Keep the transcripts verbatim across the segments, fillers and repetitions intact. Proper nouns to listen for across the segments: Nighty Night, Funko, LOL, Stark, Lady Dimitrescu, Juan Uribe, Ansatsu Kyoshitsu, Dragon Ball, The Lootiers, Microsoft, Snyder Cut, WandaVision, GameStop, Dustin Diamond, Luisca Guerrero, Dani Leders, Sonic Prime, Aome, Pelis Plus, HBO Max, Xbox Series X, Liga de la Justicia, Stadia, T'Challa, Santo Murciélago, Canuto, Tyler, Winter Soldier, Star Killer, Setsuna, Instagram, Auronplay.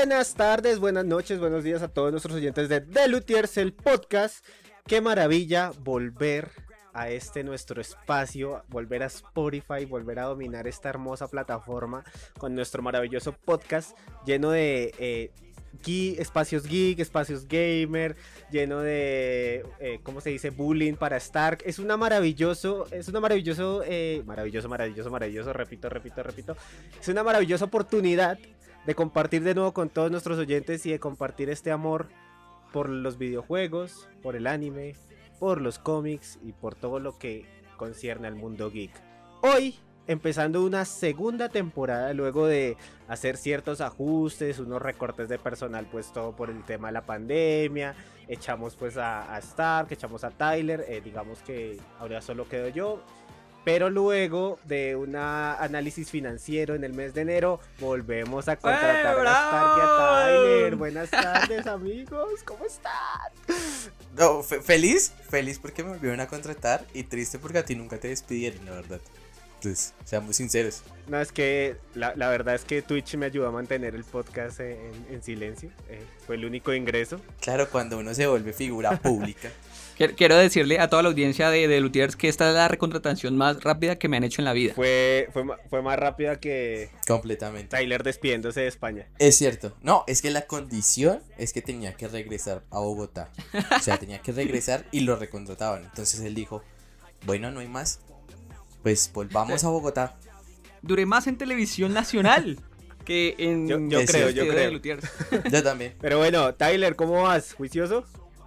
Buenas tardes, buenas noches, buenos días a todos nuestros oyentes de The Lootiers, el podcast. Qué maravilla volver a este nuestro espacio, volver a Spotify, volver a dominar esta hermosa plataforma con nuestro maravilloso podcast lleno de eh, geek, espacios geek, espacios gamer, lleno de, eh, ¿cómo se dice? Bullying para Stark. Es una maravilloso, es una maravilloso, eh, maravilloso, maravilloso, maravilloso, repito, repito, repito. Es una maravillosa oportunidad de compartir de nuevo con todos nuestros oyentes y de compartir este amor por los videojuegos, por el anime, por los cómics y por todo lo que concierne al mundo geek. Hoy, empezando una segunda temporada luego de hacer ciertos ajustes, unos recortes de personal, pues todo por el tema de la pandemia. Echamos pues a, a Stark, echamos a Tyler, eh, digamos que ahora solo quedo yo. Pero luego de un análisis financiero en el mes de enero, volvemos a contratar ¡Hey, a Stark y a Tyler! Buenas tardes, amigos, ¿cómo están? No, fe- feliz, feliz porque me volvieron a contratar y triste porque a ti nunca te despidieron, la verdad. Entonces, seamos sinceros. No, es que la, la verdad es que Twitch me ayudó a mantener el podcast en, en silencio. Eh, fue el único ingreso. Claro, cuando uno se vuelve figura pública. Quiero decirle a toda la audiencia de, de Lootiers que esta es la recontratación más rápida que me han hecho en la vida. Fue, fue, fue más rápida que... Completamente. Tyler despidiéndose de España. Es cierto. No, es que la condición es que tenía que regresar a Bogotá. O sea, tenía que regresar y lo recontrataban. Entonces él dijo, bueno, no hay más, pues volvamos a Bogotá. Duré más en televisión nacional que en... Yo, yo creo, yo creo. Yo también. Pero bueno, Tyler, ¿cómo vas? ¿Juicioso?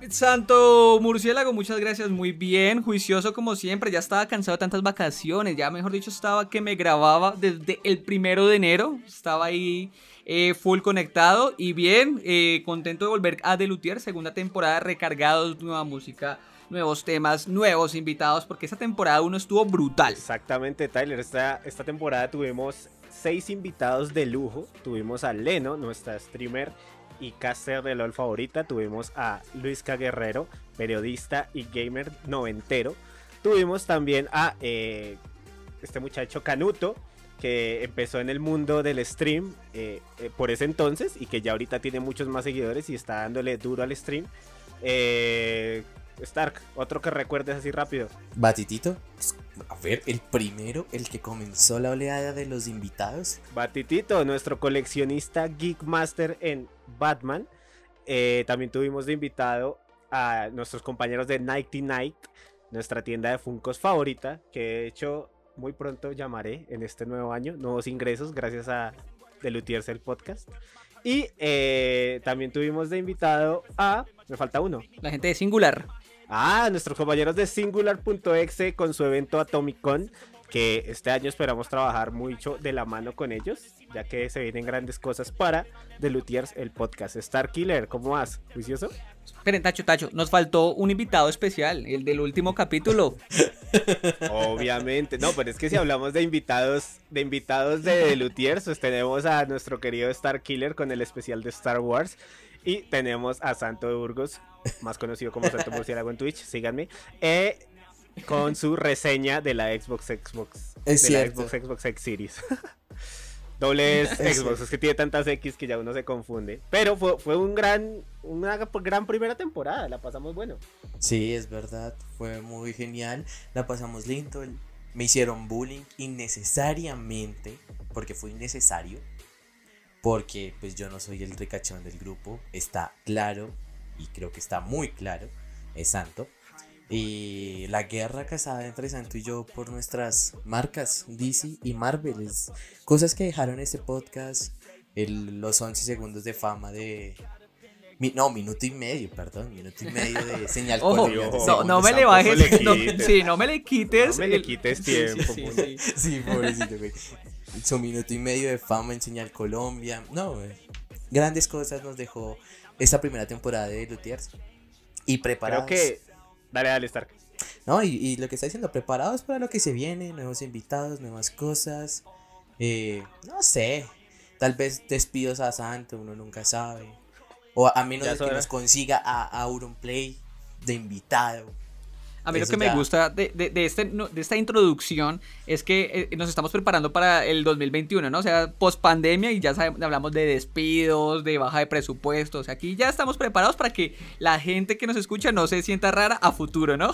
Santo Murciélago, muchas gracias, muy bien, juicioso como siempre, ya estaba cansado de tantas vacaciones, ya mejor dicho estaba que me grababa desde el primero de enero, estaba ahí eh, full conectado y bien, eh, contento de volver a The Lootiers, segunda temporada recargados, nueva música, nuevos temas, nuevos invitados, porque esta temporada uno estuvo brutal. Exactamente, Tyler, esta, esta temporada tuvimos seis invitados de lujo, tuvimos a Leno, nuestra streamer y caster de LOL favorita, tuvimos a Luisca Guerrero, periodista y gamer noventero, tuvimos también a eh, este muchacho Canuto, que empezó en el mundo del stream eh, eh, por ese entonces, y que ya ahorita tiene muchos más seguidores y está dándole duro al stream. eh, Stark, otro que recuerdes así rápido. Batitito, a ver, el primero, el que comenzó la oleada de los invitados. Batitito, nuestro coleccionista Geek Master en Batman. eh, También tuvimos de invitado a nuestros compañeros de Nighty Night, nuestra tienda de Funkos favorita, que de hecho muy pronto llamaré en este nuevo año. Nuevos ingresos gracias a The Lootiers el podcast. Y eh, también tuvimos de invitado a... Me falta uno. La gente de Singular. Ah, nuestros compañeros de Singular punto exe con su evento Atomic Con, que este año esperamos trabajar mucho de la mano con ellos, ya que se vienen grandes cosas para The Lootiers, el podcast. Star Killer, ¿cómo vas? ¿Juicioso? Esperen, Tacho, Tacho, nos faltó un invitado especial, el del último capítulo. Obviamente, no, pero es que si hablamos de invitados de invitados de The Lootiers, pues tenemos a nuestro querido Star Killer con el especial de Star Wars. Y tenemos a Santo de Burgos, más conocido como Santo Murciélago en Twitch, síganme, eh, con su reseña de la Xbox Xbox es de cierto. La Xbox Xbox X Series. Doble Xbox, cierto. Es que tiene tantas X que ya uno se confunde. Pero fue, fue un gran, una gran primera temporada, la pasamos bueno. Sí, es verdad, fue muy genial, la pasamos lindo, me hicieron bullying innecesariamente, porque fue innecesario. Porque pues yo no soy el ricachón del grupo, está claro, y creo que está muy claro, es Santo. Y la guerra casada entre Santo y yo por nuestras marcas, D C y Marvel, es cosas que dejaron este podcast, el, los once segundos de fama de... Mi, no, minuto y medio, perdón, minuto y medio de señal. Ojo, no, no me le bajes, no, sí, no me le quites. No me le quites tiempo. Sí, sí, sí, sí. sí pobrecito, güey. Su minuto y medio de fama en Señal Colombia. No, eh, grandes cosas nos dejó esta primera temporada de Lootiers. Y preparados. Creo que... Dale, dale, Stark. No, y, y lo que está diciendo, preparados para lo que se viene. Nuevos invitados, nuevas cosas. eh, No sé, tal vez despidos a Santo, uno nunca sabe. O a menos de que nos consiga a Auronplay de invitado. A mí eso lo que ya... me gusta de, de, de, este, de esta introducción es que nos estamos preparando para el dos mil veintiuno, ¿no? O sea, post pandemia, y ya sabemos, hablamos de despidos, de baja de presupuestos. O sea, aquí ya estamos preparados para que la gente que nos escucha no se sienta rara a futuro, ¿no?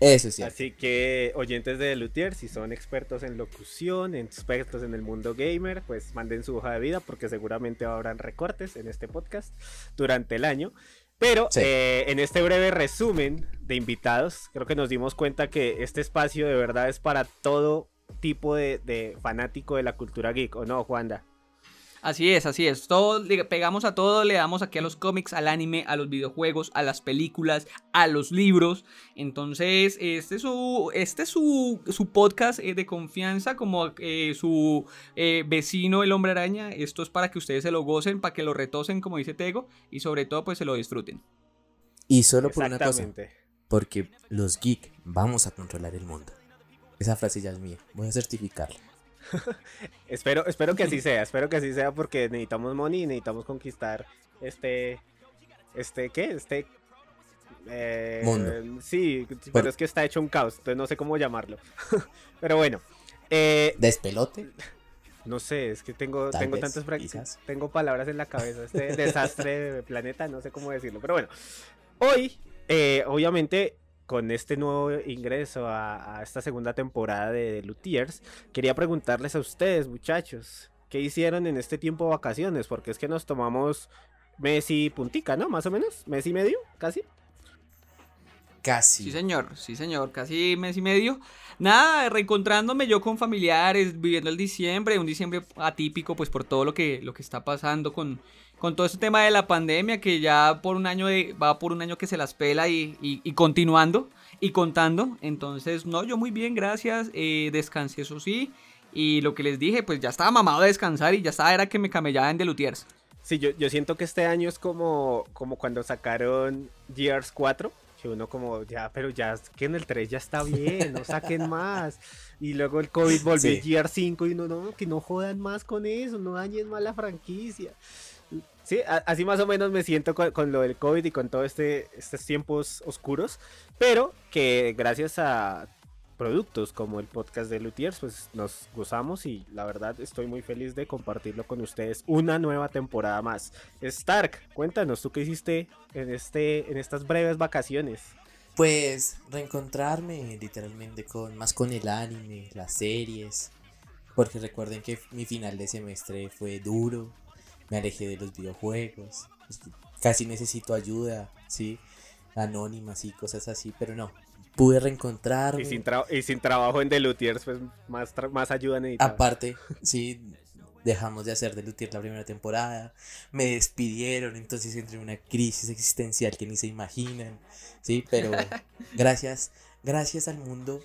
Eso sí. Así que, oyentes de Lootier, si son expertos en locución, expertos en el mundo gamer, pues manden su hoja de vida, porque seguramente habrán recortes en este podcast durante el año. Pero sí. eh, en este breve resumen de invitados, creo que nos dimos cuenta que este espacio de verdad es para todo tipo de, de fanático de la cultura geek, ¿o no, Juanda? Así es, así es, todo, le pegamos a todo, le damos aquí a los cómics, al anime, a los videojuegos, a las películas, a los libros. Entonces este es su, este es su, su podcast de confianza, como eh, su eh, vecino el Hombre Araña. Esto es para que ustedes se lo gocen, para que lo retocen, como dice Tego, y sobre todo pues se lo disfruten. Y solo por una cosa, porque los geek vamos a controlar el mundo. Esa frase ya es mía, voy a certificarla. espero, espero que así sea, espero que así sea, porque necesitamos money y necesitamos conquistar este, este, ¿qué? Este eh, mundo. Sí, bueno, pero es que está hecho un caos, entonces no sé cómo llamarlo. Pero bueno. Eh, ¿Despelote? No sé, es que tengo, tengo tantas prácticas, tengo palabras en la cabeza, este desastre de planeta, no sé cómo decirlo, pero bueno. Hoy, eh, obviamente... con este nuevo ingreso a, a esta segunda temporada de, de Lootiers, quería preguntarles a ustedes, muchachos, ¿qué hicieron en este tiempo de vacaciones? Porque es que nos tomamos mes y puntica, ¿no? Más o menos, mes y medio, casi. Casi. Sí, señor, sí, señor, casi mes y medio. Nada, reencontrándome yo con familiares, viviendo el diciembre, un diciembre atípico, pues por todo lo que, lo que está pasando con, con todo este tema de la pandemia, que ya por un año de, va por un año que se las pela y, y, y continuando y contando. Entonces, no, yo muy bien, gracias, eh, descansé, eso sí, y lo que les dije, pues ya estaba mamado de descansar y ya estaba, era que me camellaban de Lootiers. Sí, yo, yo siento que este año es como, como cuando sacaron Gears cuatro. Uno como, ya, pero ya, que en el tres ya está bien, no saquen más. Y luego el COVID volvió sí. Gear cinco y uno, no, que no jodan más con eso, no dañen más la franquicia. Sí, a, así más o menos me siento con, con lo del COVID y con todo este, estos tiempos oscuros, pero que gracias a productos como el podcast de Lootiers, pues nos gozamos y la verdad estoy muy feliz de compartirlo con ustedes una nueva temporada más. Stark, cuéntanos, ¿tú qué hiciste en, este, en estas breves vacaciones? Pues reencontrarme literalmente con más con el anime, las series, porque recuerden que mi final de semestre fue duro, me alejé de los videojuegos, casi necesito ayuda, ¿sí? Anónimas y cosas así, pero no. Pude reencontrarme. Y sin, tra- y sin trabajo en The Lootiers, pues más, tra- más ayuda necesitaba. Aparte, sí, dejamos de hacer The Lootiers la primera temporada. Me despidieron, entonces entré en una crisis existencial que ni se imaginan. Sí, pero gracias, gracias al mundo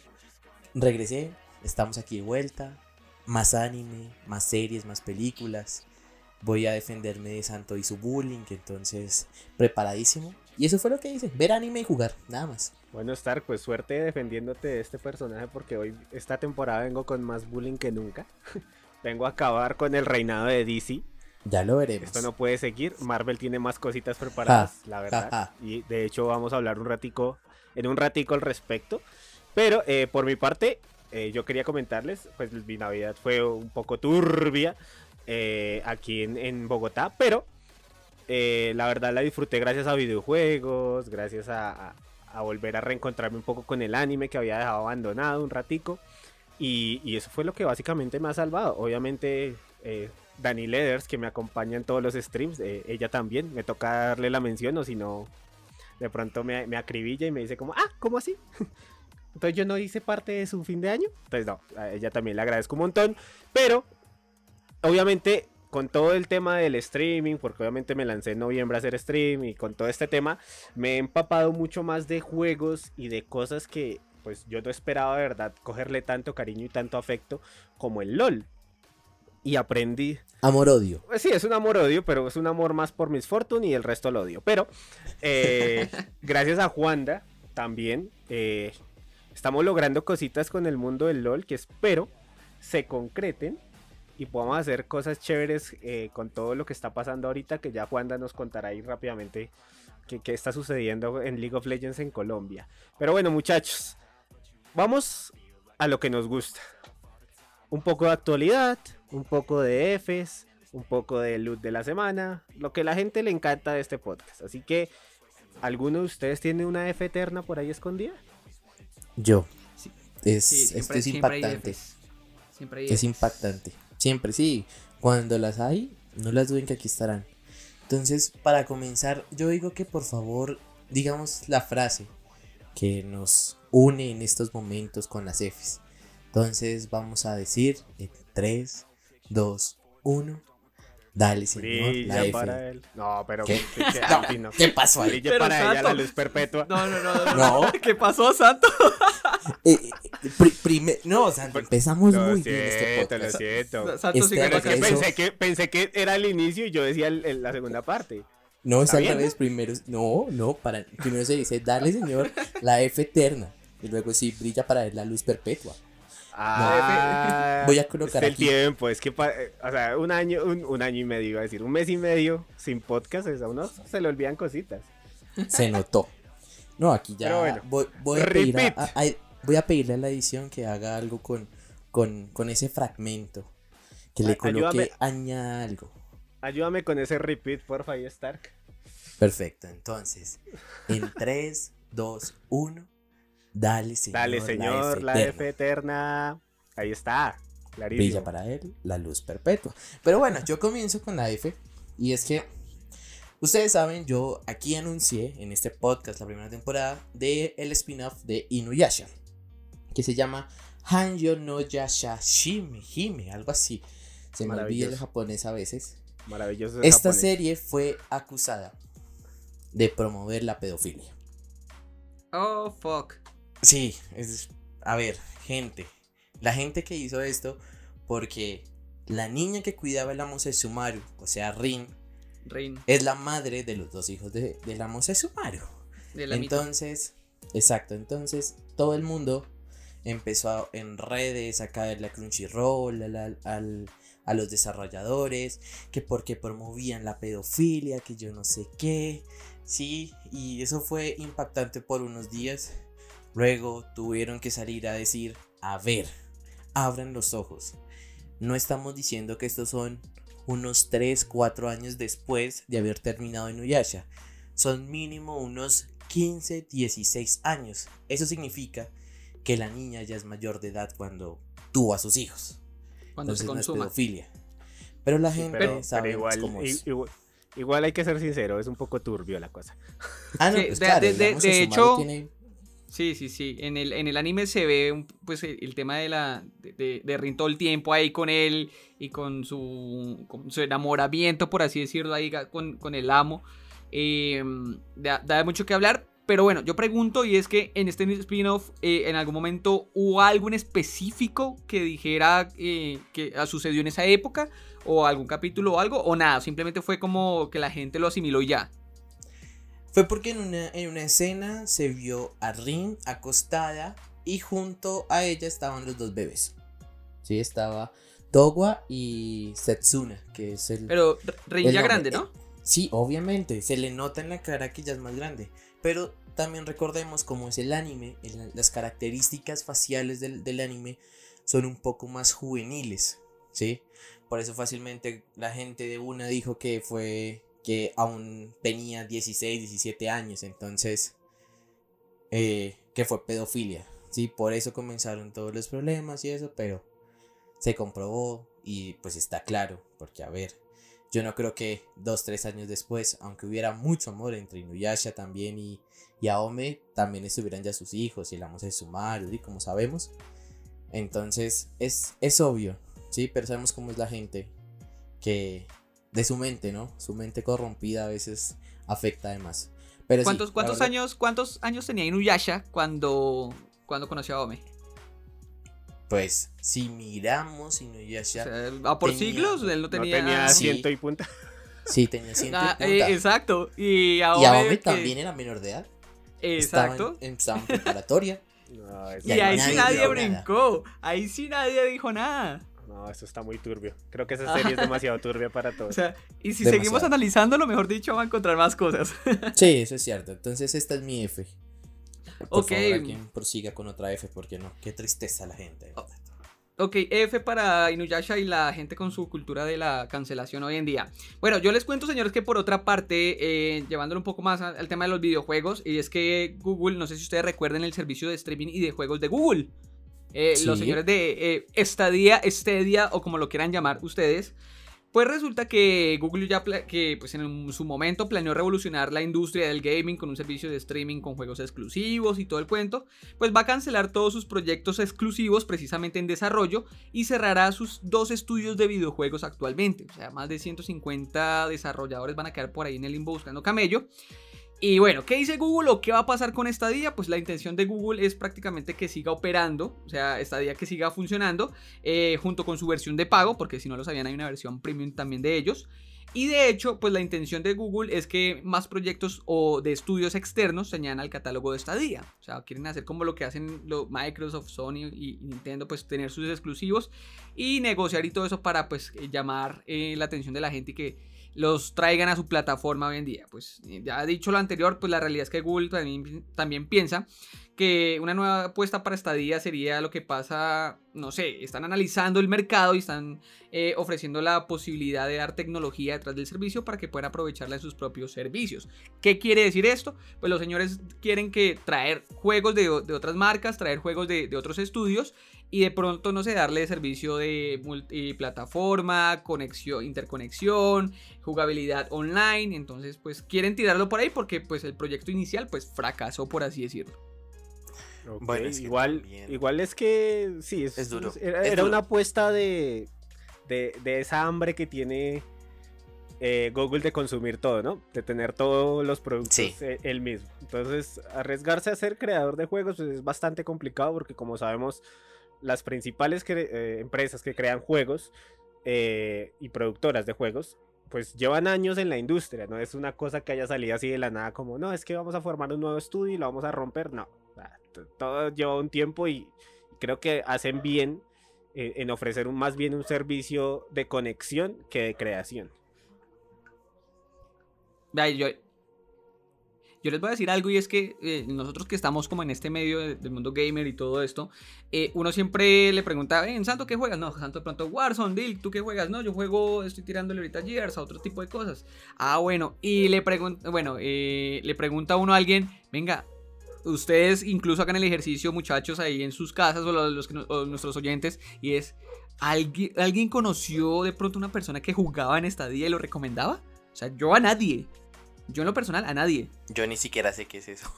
regresé, estamos aquí de vuelta. Más anime, más series, más películas. Voy a defenderme de Santo y su bullying, entonces preparadísimo. Y eso fue lo que hice, ver anime y jugar, nada más. Bueno, Stark, pues suerte defendiéndote de este personaje, porque hoy, esta temporada, vengo con más bullying que nunca. Vengo a acabar con el reinado de D C. Ya lo veremos. Esto no puede seguir, Marvel tiene más cositas preparadas, ja, la verdad. Ja, ja. Y de hecho vamos a hablar un ratico, en un ratico al respecto. Pero eh, por mi parte, eh, yo quería comentarles, pues mi Navidad fue un poco turbia eh, aquí en, en Bogotá, pero... Eh, la verdad la disfruté gracias a videojuegos, gracias a, a, a volver a reencontrarme un poco con el anime que había dejado abandonado un ratico. Y, y eso fue lo que básicamente me ha salvado. Obviamente eh, Dani Leders, que me acompaña en todos los streams, eh, ella también, me toca darle la mención o si no, de pronto me, me acribilla y me dice como, ah, ¿cómo así? Entonces yo no hice parte de su fin de año. Entonces no, a ella también le agradezco un montón, pero obviamente... con todo el tema del streaming, porque obviamente me lancé en noviembre a hacer stream y con todo este tema me he empapado mucho más de juegos y de cosas que pues yo no esperaba de verdad cogerle tanto cariño y tanto afecto como el LOL. Y aprendí... amor-odio. Sí, es un amor-odio, pero es un amor más por Miss Fortune y el resto lo odio. Pero eh, gracias a Juanda también eh, estamos logrando cositas con el mundo del LOL que espero se concreten. Y podamos hacer cosas chéveres eh, con todo lo que está pasando ahorita, que ya Juanda nos contará ahí rápidamente que, que está sucediendo en League of Legends en Colombia. Pero bueno, muchachos, vamos a lo que nos gusta. Un poco de actualidad, un poco de Fs, un poco de loot de la semana, lo que a la gente le encanta de este podcast. Así que, ¿alguno de ustedes tiene una F eterna por ahí escondida? Yo. Sí. Es, sí, siempre, esto es impactante. Siempre hay Fs. Es impactante. Siempre, sí. Cuando las hay, no las duden que aquí estarán. Entonces, para comenzar, yo digo que por favor, digamos la frase que nos une en estos momentos con las Fs. Entonces, vamos a decir en tres, dos, uno. Dale, señor, brilla la F. Para él. No, pero ¿qué, ¿Qué, qué, no, ¿qué pasó ahí? Brilla para Santo. Ella la luz perpetua. No, no, no. no, no. ¿No? ¿Qué pasó, Santo? eh, eh, pri, primer... No, Santo, empezamos lo muy siento, bien este podcast. Lo siento, Santo, este sí, regreso... que pensé, que, pensé que era el inicio y yo decía el, el, la segunda parte. No, es al revés, primero... No, no, para... primero se dice, dale, señor, la F eterna. Y luego sí, brilla para él la luz perpetua. Ah, voy a colocar el tiempo, es que pa- o sea, un año, un, un año y medio, iba a decir, un mes y medio sin podcast, a uno se le olvidan cositas. Se notó. No, aquí ya bueno, voy, voy, a pedir a, a, a, voy a pedirle a la edición que haga algo con, con, con ese fragmento, que le coloque, ayúdame, añada algo. Ayúdame con ese repeat, porfa, ahí, Stark. Perfecto, entonces, en tres, dos, uno. Dale, señor, Dale, señor la, F, la eterna. F eterna. Ahí está, clarísimo. Brilla para él la luz perpetua. Pero bueno, yo comienzo con la F. Y es que, ustedes saben, yo aquí anuncié en este podcast la primera temporada de el spin-off de Inuyasha, que se llama Hanyo no Yasha Shime Hime, algo así. Se me olvida el japonés a veces. Maravilloso. Esta japonés. Serie fue acusada de promover la pedofilia. Oh, fuck. Sí, es, a ver, gente, la gente que hizo esto, porque la niña que cuidaba a la Mose Sumaru, o sea, Rin, Rin, es la madre de los dos hijos de, de la Mose Sumaru. De la entonces, mitad. Exacto, entonces todo el mundo empezó a, en redes a caerle a Crunchyroll, al, al, al, a los desarrolladores, que porque promovían la pedofilia, que yo no sé qué, sí, y eso fue impactante por unos días. Luego tuvieron que salir a decir, a ver, abran los ojos. No estamos diciendo que estos son unos tres, cuatro años después de haber terminado Inuyasha. Son mínimo unos quince, dieciséis años. Eso significa que la niña ya es mayor de edad cuando tuvo a sus hijos. Cuando entonces se consuma. No es pedofilia. Pero la gente sí, pero, sabe pero igual, cómo es. Igual. Igual hay que ser sincero, es un poco turbio la cosa. Ah, no, pues de, claro, de, de, de hecho... Tiene... Sí, sí, sí. En el, en el anime se ve un, pues el, el tema de la de, de Rin todo el tiempo ahí con él y con su, con su enamoramiento, por así decirlo, ahí con, con el amo. Eh, da, da mucho que hablar, pero bueno, yo pregunto y es que en este spin-off eh, en algún momento hubo algo en específico que dijera eh, que sucedió en esa época o algún capítulo o algo o nada, simplemente fue como que la gente lo asimiló y ya. Fue porque en una, en una escena se vio a Rin acostada y junto a ella estaban los dos bebés. Sí, estaba Towa y Setsuna, que es el... Pero Rin el ya nombre. Grande, ¿no? Sí, obviamente, se le nota en la cara que ya es más grande. Pero también recordemos cómo es el anime, el, las características faciales del, del anime son un poco más juveniles, ¿sí? Por eso fácilmente la gente de una dijo que fue... que aún tenía dieciséis, diecisiete años, entonces eh, que fue pedofilia, sí, por eso comenzaron todos los problemas y eso, pero se comprobó y pues está claro, porque a ver, yo no creo que dos, tres años después, aunque hubiera mucho amor entre Inuyasha también y, y Aome, también estuvieran ya sus hijos y la Mose Sumaru, y como sabemos, entonces es, es obvio, sí, pero sabemos cómo es la gente que... De su mente, ¿no? Su mente corrompida a veces afecta además. Pero ¿Cuántos, sí, cuántos, verdad... años, ¿Cuántos años tenía Inuyasha cuando, cuando conoció a Aome? Pues, si miramos Inuyasha... O sea, ¿a por tenía... siglos? Él no tenía... No tenía ciento y punta. Sí, sí tenía ciento y punta. Eh, exacto. Y Aome, y Aome también que... era menor de edad. Exacto. Estaba en, estaba en preparatoria. No, y ahí sí nadie brincó. Nada. Ahí sí nadie dijo nada. No, esto está muy turbio. Creo que esa serie es demasiado turbia para todos. O sea, y si demasiado. seguimos analizándolo, mejor dicho, van a encontrar más cosas. Sí, eso es cierto. Entonces esta es mi F. Por okay. favor, alguien prosiga con otra F, porque no, qué tristeza la gente. Oh. Ok, F para Inuyasha y la gente con su cultura de la cancelación hoy en día. Bueno, yo les cuento, señores, que por otra parte, eh, llevándolo un poco más al tema de los videojuegos, y es que Google, no sé si ustedes recuerden el servicio de streaming y de juegos de Google. Eh, sí. Los señores de eh, Stadia, Stadia o como lo quieran llamar ustedes, pues resulta que Google ya que pues en su momento planeó revolucionar la industria del gaming con un servicio de streaming con juegos exclusivos y todo el cuento, pues va a cancelar todos sus proyectos exclusivos precisamente en desarrollo y cerrará sus dos estudios de videojuegos actualmente. O sea, más de ciento cincuenta desarrolladores van a quedar por ahí en el limbo buscando camello. Y bueno, ¿qué dice Google o qué va a pasar con Stadia? Pues la intención de Google es prácticamente que siga operando, o sea, Stadia que siga funcionando, eh, junto con su versión de pago, porque si no lo sabían hay una versión premium también de ellos. Y de hecho, pues la intención de Google es que más proyectos o de estudios externos se añadan al catálogo de Stadia. O sea, quieren hacer como lo que hacen lo Microsoft, Sony y Nintendo, pues tener sus exclusivos y negociar y todo eso para pues llamar eh, la atención de la gente y que los traigan a su plataforma hoy en día. Pues ya he dicho lo anterior, pues la realidad es que Google también, también piensa que una nueva apuesta para Stadia sería lo que pasa, no sé, están analizando el mercado y están eh, ofreciendo la posibilidad de dar tecnología detrás del servicio para que puedan aprovecharla en sus propios servicios. ¿Qué quiere decir esto? Pues los señores quieren que traer juegos de, de otras marcas, traer juegos de, de otros estudios y de pronto, no sé, darle servicio de multiplataforma, conexión, interconexión, jugabilidad online. Entonces pues quieren tirarlo por ahí porque pues el proyecto inicial pues fracasó, por así decirlo. Okay. Bueno, es que igual, igual es que sí, es, es duro. Era, es era duro. Una apuesta de, de, de esa hambre que tiene eh, Google de consumir todo, ¿no? De tener todos los productos sí. eh, él mismo. Entonces, arriesgarse a ser creador de juegos pues, es bastante complicado porque, como sabemos, las principales cre- eh, empresas que crean juegos eh, y productoras de juegos pues llevan años en la industria, no es una cosa que haya salido así de la nada como no, es que vamos a formar un nuevo estudio y lo vamos a romper, no, todo lleva un tiempo y creo que hacen bien en ofrecer un, más bien un servicio de conexión que de creación. Yo, yo les voy a decir algo y es que eh, nosotros que estamos como en este medio del mundo gamer y todo esto, eh, uno siempre le pregunta, eh, Santo, ¿qué juegas? No, Santo de pronto, Warzone, Dil, ¿tú qué juegas? No, yo juego, estoy tirándole ahorita Gears, a otro tipo de cosas. Ah, bueno, y le, pregun- bueno, eh, le pregunta uno a alguien, venga, ustedes incluso hagan el ejercicio, muchachos, ahí en sus casas o los, los que no, o nuestros oyentes, y es ¿alguien, ¿alguien conoció de pronto una persona que jugaba en Stadia y lo recomendaba? O sea, yo a nadie, yo en lo personal a nadie. Yo ni siquiera sé qué es eso.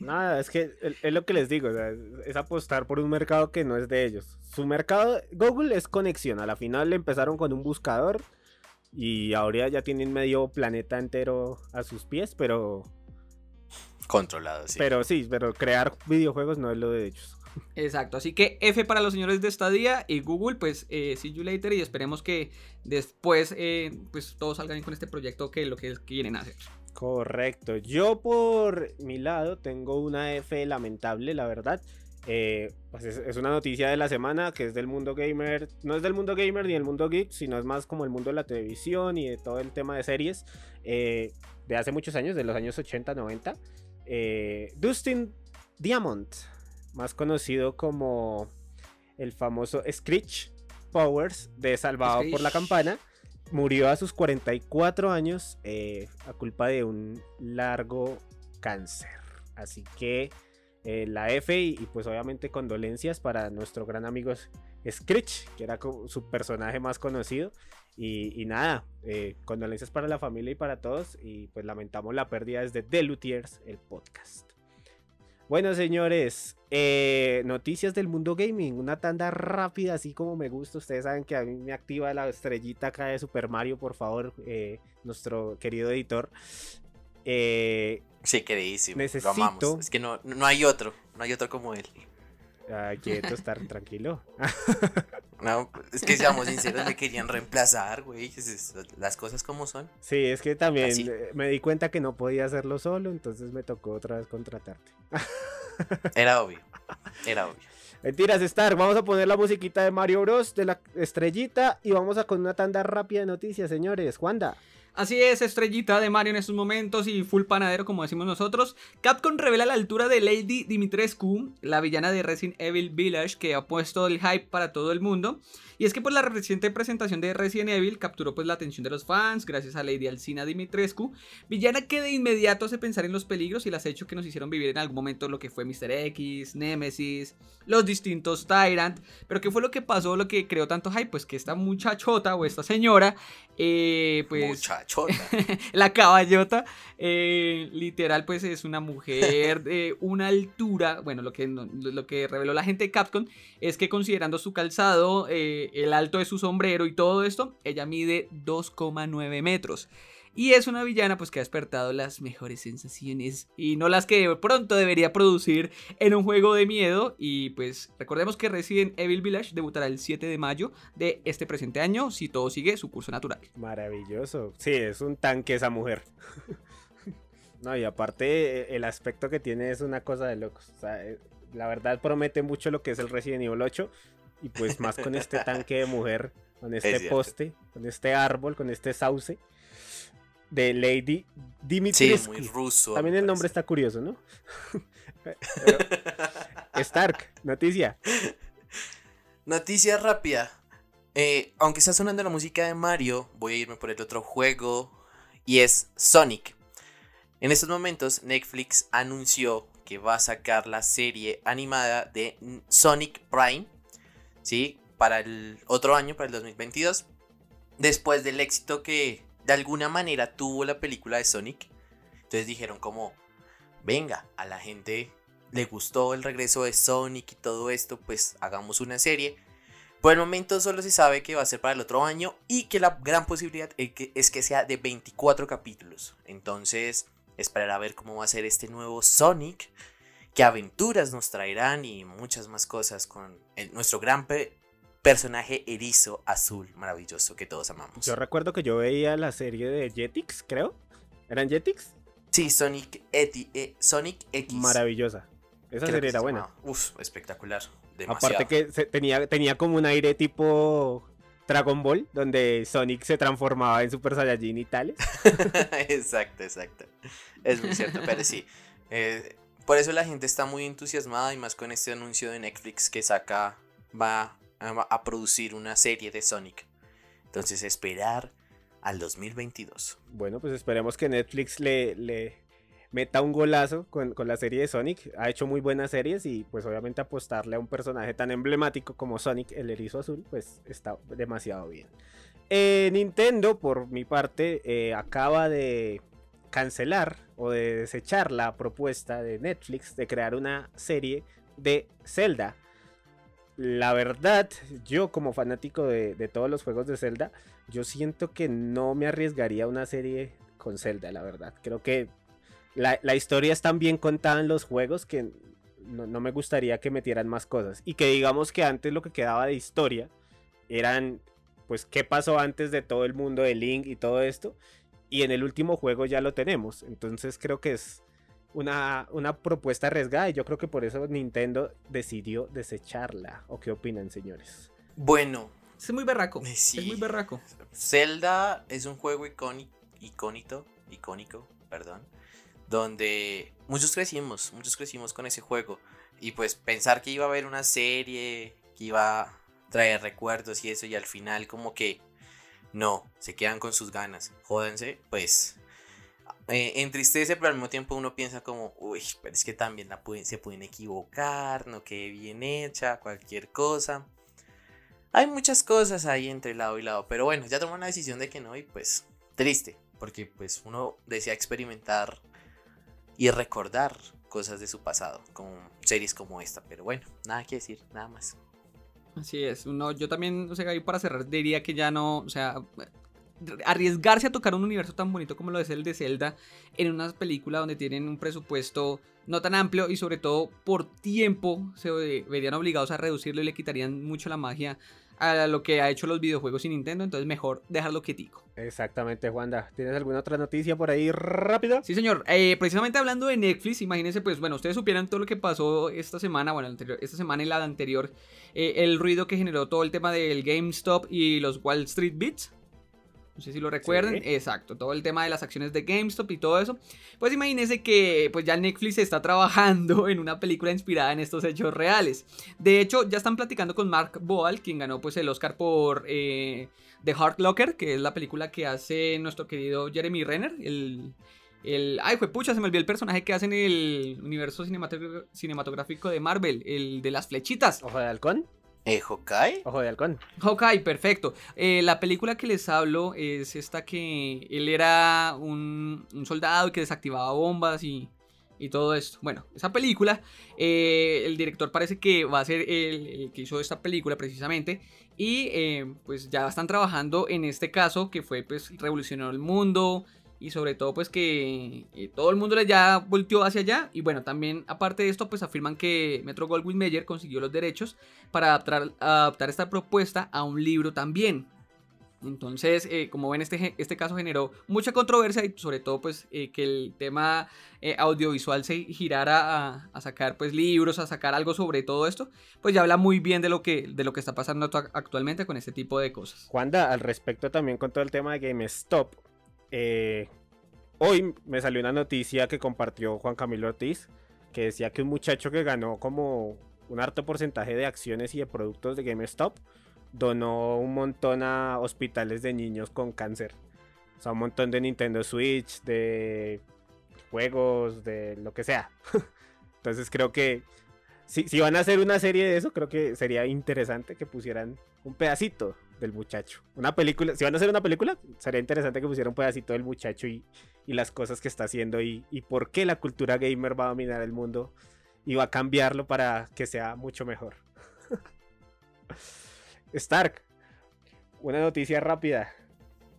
Nada, es que es lo que les digo, o sea, es apostar por un mercado que no es de ellos. Su mercado, Google, es conexión. A la final empezaron con un buscador y ahora ya tienen medio planeta entero a sus pies, pero... controlado, sí. Pero sí, pero crear videojuegos no es lo de ellos. Exacto, así que F para los señores de Stadia y Google, pues eh, see you later y esperemos que después eh, pues todos salgan con este proyecto que es lo que quieren hacer. Correcto, yo por mi lado tengo una F lamentable, la verdad. Eh, pues es, es una noticia de la semana que es del mundo gamer, no es del mundo gamer ni del mundo geek, sino es más como el mundo de la televisión y de todo el tema de series eh, de hace muchos años, de los años ochenta, noventa. Eh, Dustin Diamond, más conocido como el famoso Screech Powers de Salvado Screech. por la Campana, murió a sus cuarenta y cuatro años eh, a culpa de un largo cáncer. Así que eh, la F y, y pues obviamente condolencias para nuestro gran amigo Screech, que era su personaje más conocido. Y, y nada, eh, condolencias para la familia y para todos. Y pues lamentamos la pérdida desde The Lootiers, el podcast. Bueno, señores, eh, noticias del mundo gaming. Una tanda rápida, así como me gusta. Ustedes saben que a mí me activa la estrellita acá de Super Mario, por favor, eh, nuestro querido editor. Eh, sí, queridísimo, necesito... lo amamos. Es que no, no hay otro, no hay otro como él. Ah, quieto, estar tranquilo. No, es que seamos sinceros, me querían reemplazar, güey. Las cosas como son. Sí, es que también Así. me di cuenta que no podía hacerlo solo, entonces me tocó otra vez contratarte. Era obvio, era obvio. Mentiras, Stark. Vamos a poner la musiquita de Mario Bros, de la estrellita, y vamos a con una tanda rápida de noticias, señores. Wanda. Así es, estrellita de Mario en estos momentos y full panadero, como decimos nosotros. Capcom revela la altura de Lady Dimitrescu, la villana de Resident Evil Village, que ha puesto el hype para todo el mundo. Y es que por la reciente presentación de Resident Evil capturó pues la atención de los fans gracias a Lady Alcina Dimitrescu, villana que de inmediato hace pensar en los peligros y las hechos que nos hicieron vivir en algún momento lo que fue míster X, Nemesis, los distintos Tyrant. Pero ¿qué fue lo que pasó, lo que creó tanto hype? Pues que esta muchachota o esta señora, eh, pues... Muchacha. La caballota, eh, literal, pues es una mujer de una altura. Bueno, lo que, lo que reveló la gente de Capcom es que considerando su calzado, eh, el alto de su sombrero y todo esto, ella mide dos coma nueve metros. Y es una villana pues que ha despertado las mejores sensaciones y no las que de pronto debería producir en un juego de miedo. Y pues recordemos que Resident Evil Village debutará el siete de mayo de este presente año, si todo sigue su curso natural. Maravilloso. Sí, es un tanque esa mujer. No, y aparte el aspecto que tiene es una cosa de locos. O sea, la verdad promete mucho lo que es el Resident Evil ocho. Y pues más con este tanque de mujer, con este poste, con este árbol, con este sauce de Lady Dimitrescu. Sí, muy ruso. También el nombre está curioso, ¿no? Pero... Stark, noticia. Noticia rápida. Eh, aunque está sonando la música de Mario, voy a irme por el otro juego, y es Sonic. En estos momentos Netflix anunció que va a sacar la serie animada de Sonic Prime, ¿sí? Para el otro año, para el dos mil veintidós. Después del éxito que de alguna manera tuvo la película de Sonic. Entonces dijeron como, venga, a la gente le gustó el regreso de Sonic y todo esto, pues hagamos una serie. Por el momento solo se sabe que va a ser para el otro año y que la gran posibilidad es que sea de veinticuatro capítulos. Entonces esperar a ver cómo va a ser este nuevo Sonic, qué aventuras nos traerán y muchas más cosas con el, nuestro gran pe- personaje erizo azul maravilloso que todos amamos. Yo recuerdo que yo veía la serie de Jetix, creo. ¿Eran Jetix? Sí, Sonic, Eti, eh, Sonic X. Maravillosa. Esa serie era buena. Uf, espectacular. Demasiado. Aparte que se, tenía, tenía como un aire tipo Dragon Ball, donde Sonic se transformaba en Super Saiyajin y tales. Exacto, exacto. Es muy cierto, pero sí. Eh, por eso la gente está muy entusiasmada y más con este anuncio de Netflix que saca, va a producir una serie de Sonic. Entonces esperar al dos mil veintidós. Bueno, pues esperemos que Netflix le, le meta un golazo con, con la serie de Sonic. Ha hecho muy buenas series y pues obviamente apostarle a un personaje tan emblemático como Sonic, el erizo azul, pues está demasiado bien. eh, Nintendo, por mi parte, eh, acaba de cancelar o de desechar la propuesta de Netflix de crear una serie de Zelda. La verdad, yo como fanático de, de todos los juegos de Zelda, yo siento que no me arriesgaría a una serie con Zelda, la verdad. Creo que la, la historia es tan bien contada en los juegos que no, no me gustaría que metieran más cosas. Y que digamos que antes lo que quedaba de historia eran, pues, qué pasó antes de todo el mundo de Link y todo esto. Y en el último juego ya lo tenemos. Entonces creo que es Una, una propuesta arriesgada y yo creo que por eso Nintendo decidió desecharla. ¿O qué opinan, señores? Bueno, es muy berraco. Sí. Es muy berraco. Zelda es un juego icónico, icónico, icónico, perdón, donde muchos crecimos, muchos crecimos con ese juego. Y pues pensar que iba a haber una serie, que iba a traer recuerdos y eso, y al final como que no, se quedan con sus ganas. Jódanse, pues... Eh, entristece, pero al mismo tiempo uno piensa como, uy, pero es que también la pueden, se pueden equivocar, no quede bien hecha, cualquier cosa. Hay muchas cosas ahí entre lado y lado, pero bueno, ya tomaron la decisión de que no y pues triste, porque pues uno desea experimentar y recordar cosas de su pasado con series como esta, pero bueno, nada que decir, nada más. Así es, uno, yo también, o sea, ahí para cerrar diría que ya no, o sea... arriesgarse a tocar un universo tan bonito como lo es el de Zelda en una película donde tienen un presupuesto no tan amplio y sobre todo por tiempo se verían obligados a reducirlo y le quitarían mucho la magia a lo que ha hecho los videojuegos y Nintendo, entonces mejor dejarlo quietico. Exactamente, Wanda. ¿Tienes alguna otra noticia por ahí rápida? Sí, señor. Eh, precisamente hablando de Netflix, imagínense, pues, bueno, ustedes supieran todo lo que pasó esta semana, bueno, anterior, esta semana y la de anterior, eh, el ruido que generó todo el tema del GameStop y los Wall Street Bets. No sé si lo recuerden, sí. Exacto, todo el tema de las acciones de GameStop y todo eso. Pues imagínense que pues ya Netflix está trabajando en una película inspirada en estos hechos reales. De hecho, ya están platicando con Mark Boal, quien ganó pues el Oscar por eh, The Hurt Locker, que es la película que hace nuestro querido Jeremy Renner, el... El, ay, juepucha, se me olvidó el personaje que hace en el universo cinematográfico de Marvel, el de las flechitas. Ojo de halcón. Eh, ¿Hawkeye? Ojo de halcón. Hawkeye, perfecto. Eh, la película que les hablo es esta que él era un, un soldado que desactivaba bombas y, y todo esto. Bueno, esa película, eh, el director parece que va a ser el, el que hizo esta película precisamente. Y eh, pues ya están trabajando en este caso que fue, pues, revolucionó el mundo. Y sobre todo pues que eh, todo el mundo ya volteó hacia allá. Y bueno, también aparte de esto pues afirman que Metro-Goldwyn-Mayer consiguió los derechos para adaptar, adaptar esta propuesta a un libro también. Entonces, eh, como ven, este, este caso generó mucha controversia. Y sobre todo pues eh, que el tema eh, audiovisual se girara a, a sacar pues libros, a sacar algo sobre todo esto. Pues ya habla muy bien de lo que, de lo que está pasando actualmente con este tipo de cosas. Wanda, al respecto también con todo el tema de GameStop, Eh, hoy me salió una noticia que compartió Juan Camilo Ortiz, que decía que un muchacho que ganó como un harto porcentaje de acciones y de productos de GameStop donó un montón a hospitales de niños con cáncer. O sea, un montón de Nintendo Switch, de juegos, de lo que sea. Entonces creo que si, si van a hacer una serie de eso, creo que sería interesante que pusieran un pedacito del muchacho, una película. Si van a hacer una película, sería interesante que pusieran un pedacito del muchacho y, y las cosas que está haciendo y, y por qué la cultura gamer va a dominar el mundo y va a cambiarlo para que sea mucho mejor. Stark, una noticia rápida.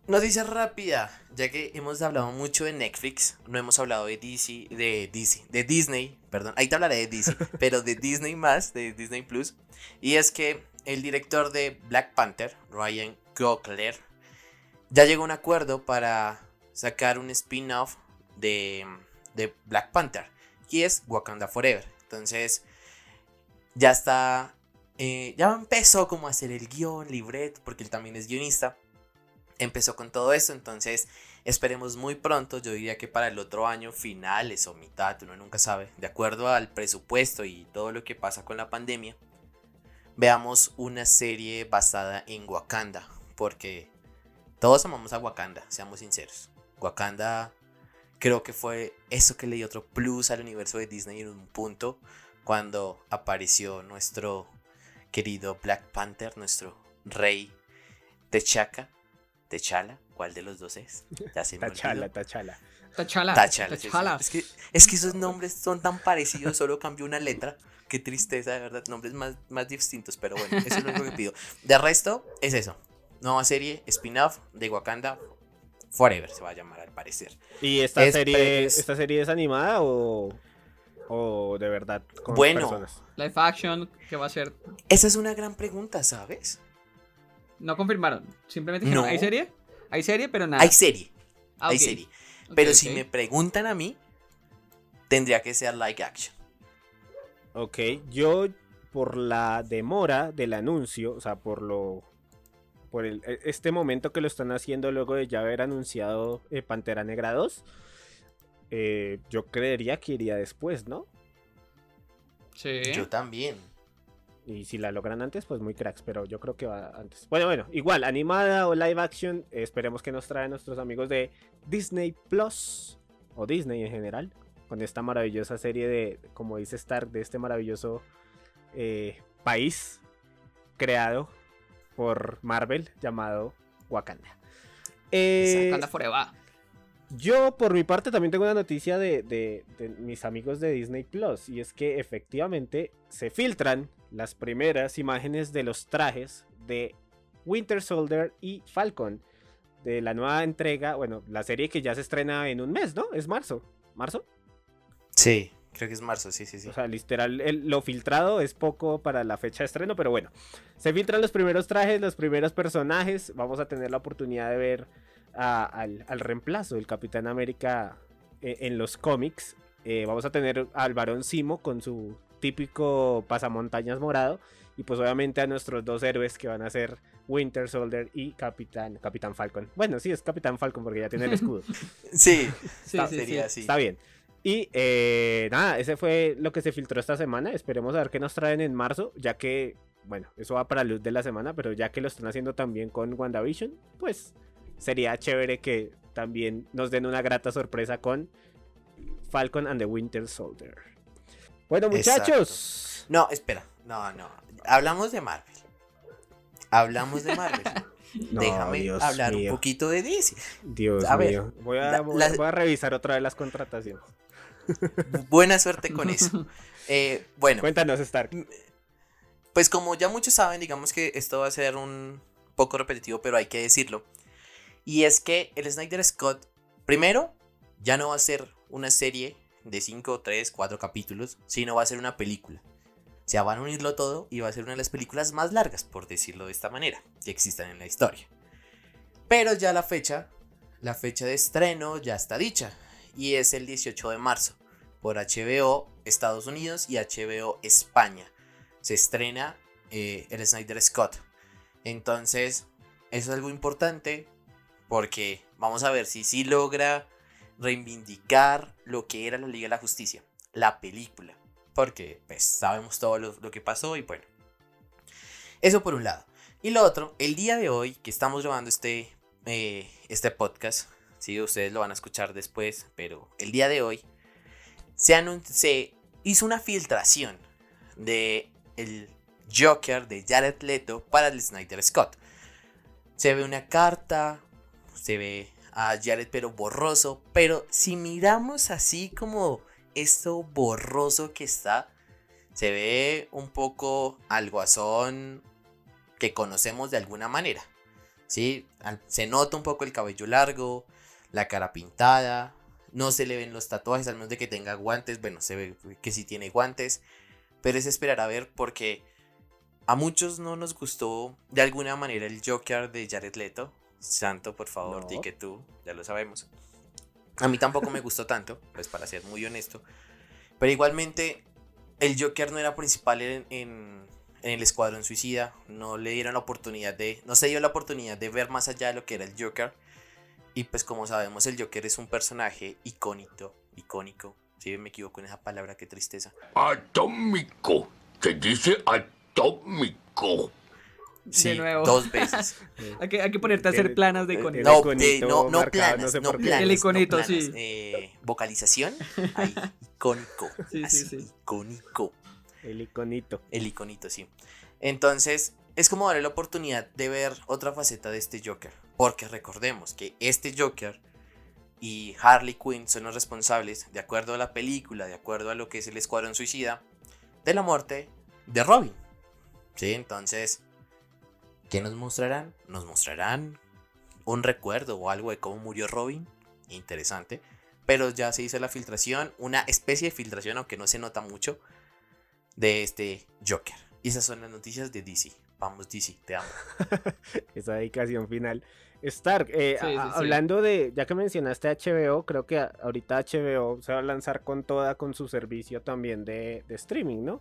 Noticia rápida, ya que hemos hablado mucho de Netflix, no hemos hablado de D C, de D C, de Disney, perdón, ahí te hablaré de D C, pero de Disney más, de Disney Plus, y es que el director de Black Panther, Ryan Coogler, ya llegó a un acuerdo para sacar un spin-off de, de Black Panther, y es Wakanda Forever. Entonces, ya está, eh, ya empezó como a hacer el guión, libreto, porque él también es guionista. Empezó con todo esto, entonces esperemos muy pronto, yo diría que para el otro año, finales o mitad, uno nunca sabe, de acuerdo al presupuesto y todo lo que pasa con la pandemia, veamos una serie basada en Wakanda, porque todos amamos a Wakanda, seamos sinceros. Wakanda creo que fue eso que le dio otro plus al universo de Disney en un punto, cuando apareció nuestro querido Black Panther, nuestro rey T'Chaka. T'Challa, ¿cuál de los dos es? T'Challa, T'Challa. T'Challa. T'Challa. Es que, es que esos nombres son tan parecidos, solo cambió una letra. Qué tristeza, de verdad. Nombres más, más distintos, pero bueno, eso es lo único que pido. De resto, es eso. Nueva serie, spin-off de Wakanda Forever, se va a llamar al parecer. ¿Y esta, es, serie, es... ¿esta serie es animada o, o de verdad? Con bueno, personas? Live action, ¿qué va a ser? Esa es una gran pregunta, ¿sabes? No confirmaron, simplemente dijeron, no. ¿Hay serie? Hay serie, pero nada. Hay serie, ah, okay. Hay serie. Pero okay, si okay. me preguntan a mí, tendría que ser live action. Ok, yo por la demora del anuncio, o sea, por lo por el, este momento que lo están haciendo luego de ya haber anunciado eh, Pantera Negra dos, eh, yo creería que iría después, ¿no? Sí. Yo también. Y si la logran antes, pues muy cracks, pero yo creo que va antes. Bueno, bueno, igual, animada o live action, esperemos que nos traen nuestros amigos de Disney Plus, o Disney en general, con esta maravillosa serie de, como dice Stark, de este maravilloso eh, país creado por Marvel llamado Wakanda. Eh, Wakanda Forever. Yo, por mi parte, también tengo una noticia de, de, de mis amigos de Disney Plus, y es que efectivamente se filtran las primeras imágenes de los trajes de Winter Soldier y Falcon, de la nueva entrega, bueno, la serie que ya se estrena en un mes, ¿no? Es marzo, ¿marzo? Sí. Creo que es marzo, sí, sí, sí. O sea, literal, el, lo filtrado es poco para la fecha de estreno, pero bueno. Se filtran los primeros trajes, los primeros personajes. Vamos a tener la oportunidad de ver a, al, al reemplazo del Capitán América eh, en los cómics. Eh, vamos a tener al Barón Simo con su típico pasamontañas morado. Y pues obviamente a nuestros dos héroes que van a ser Winter Soldier y Capitán Capitán Falcon. Bueno, sí, es Capitán Falcon porque ya tiene el escudo. Sí, sí, está, sí, sería así. Está bien. Y eh, nada, ese fue lo que se filtró esta semana. Esperemos a ver qué nos traen en marzo, ya que, bueno, eso va para luz de la semana, pero ya que lo están haciendo también con WandaVision, pues sería chévere que también nos den una grata sorpresa con Falcon and the Winter Soldier. Bueno, muchachos. Exacto. No, espera. No, no. Hablamos de Marvel. Hablamos de Marvel. No, déjame Dios hablar mío. Un poquito de D C. Dios a ver, mío. Voy a, la, voy, las... voy a revisar otra vez las contrataciones. Buena suerte con eso. Eh, bueno. Cuéntanos, Stark. Pues como ya muchos saben, digamos que esto va a ser un poco repetitivo, pero hay que decirlo. Y es que el Snyder Cut, primero, ya no va a ser una serie de cinco, tres, cuatro capítulos, sino va a ser una película. O sea, van a unirlo todo y va a ser una de las películas más largas, por decirlo de esta manera, que existan en la historia. Pero ya la fecha, la fecha de estreno ya está dicha. Y es el dieciocho de marzo, por H B O Estados Unidos y H B O España. Se estrena eh, el Snyder Cut. Entonces, eso es algo importante porque vamos a ver si sí logra reivindicar lo que era la Liga de la Justicia, la película. Porque pues sabemos todo lo, lo que pasó y bueno. Eso por un lado. Y lo otro, el día de hoy que estamos grabando este, eh, este podcast. Sí, ustedes lo van a escuchar después. Pero el día de hoy se, anun- se hizo una filtración de el Joker de Jared Leto para el Snyder Cut. Se ve una carta, se ve a Jared pero borroso. Pero si miramos así como... esto borroso que está, se ve un poco al Guasón que conocemos de alguna manera, ¿sí? Se nota un poco el cabello largo, la cara pintada, no se le ven los tatuajes, al menos de que tenga guantes. Bueno, se ve que sí tiene guantes, pero es esperar a ver porque a muchos no nos gustó de alguna manera el Joker de Jared Leto. Santo, por favor, no. Di que tú, ya lo sabemos. A mí tampoco me gustó tanto, pues para ser muy honesto. Pero igualmente, el Joker no era principal en, en, en el Escuadrón Suicida. No le dieron la oportunidad de... No se dio la oportunidad de ver más allá de lo que era el Joker. Y pues como sabemos, el Joker es un personaje icónico. Icónico. Si me equivoco en esa palabra, qué tristeza. Atómico. Se dice atómico. Sí, de nuevo. Dos veces. hay, que, hay que ponerte a hacer planas de iconito. No, de, no, no, marcado, planas, no, sé no planas. El iconito, no planas, sí. Eh, vocalización. Ahí, icónico. Sí, así, sí, sí. Icónico. El iconito. El iconito, sí. Entonces, es como darle la oportunidad de ver otra faceta de este Joker. Porque recordemos que este Joker y Harley Quinn son los responsables, de acuerdo a la película, de acuerdo a lo que es el Escuadrón Suicida, de la muerte de Robin. Sí, entonces... ¿qué nos mostrarán? Nos mostrarán un recuerdo o algo de cómo murió Robin. Interesante. Pero ya se hizo la filtración, una especie de filtración, aunque no se nota mucho, de este Joker. Y esas son las noticias de D C. Vamos, D C, te amo. Esa dedicación final. Stark, eh, sí, sí, a- sí. hablando de, ya que mencionaste H B O, creo que ahorita H B O se va a lanzar con toda, con su servicio también de, de streaming, ¿no?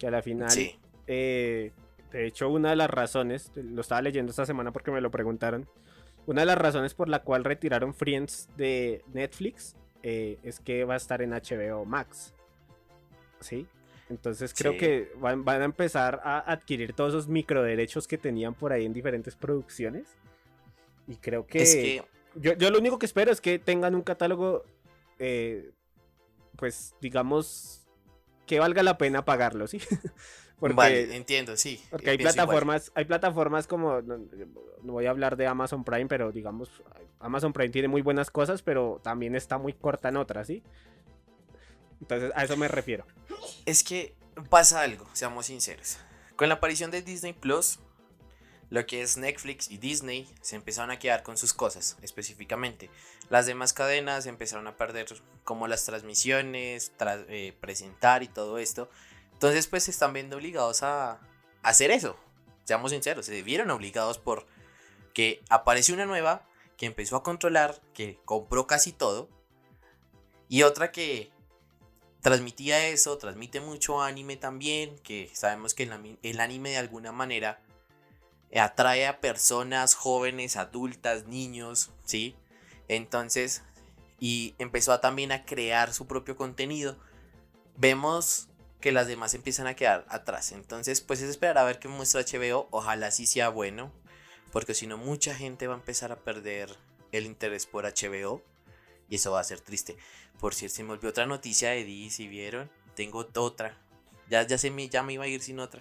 Que a la final... sí. Eh, De hecho, una de las razones, lo estaba leyendo esta semana porque me lo preguntaron, una de las razones por la cual retiraron Friends de Netflix eh, es que va a estar en H B O Max, ¿sí? Entonces creo sí. que van, van a empezar a adquirir todos esos microderechos que tenían por ahí en diferentes producciones. Y creo que... Es que... Yo, yo lo único que espero es que tengan un catálogo, eh, pues digamos, que valga la pena pagarlo, ¿sí? Porque, vale, entiendo, sí. Porque hay plataformas, igual. hay plataformas como, no, no voy a hablar de Amazon Prime, pero digamos, Amazon Prime tiene muy buenas cosas, pero también está muy corta en otras, ¿sí? Entonces, a eso me refiero. Es que pasa algo, seamos sinceros. Con la aparición de Disney Plus, Lo que es Netflix y Disney se empezaron a quedar con sus cosas específicamente. Las demás cadenas empezaron a perder como las transmisiones, tra- eh, presentar y todo esto. Entonces pues se están viendo obligados a, a hacer eso. Seamos sinceros, se vieron obligados por que aparece una nueva que empezó a controlar, que compró casi todo. Y otra que transmitía eso, transmite mucho anime también, que sabemos que el, el anime de alguna manera atrae a personas jóvenes, adultas, niños, ¿sí? Entonces, y empezó a también a crear su propio contenido. Vemos que las demás empiezan a quedar atrás. Entonces, pues es esperar a ver qué muestra H B O. Ojalá sí sea bueno, porque si no, mucha gente va a empezar a perder el interés por H B O. Y eso va a ser triste. Por cierto, se me olvidó otra noticia de Disney, si vieron. Tengo otra. Ya, ya, se me, ya me iba a ir sin otra.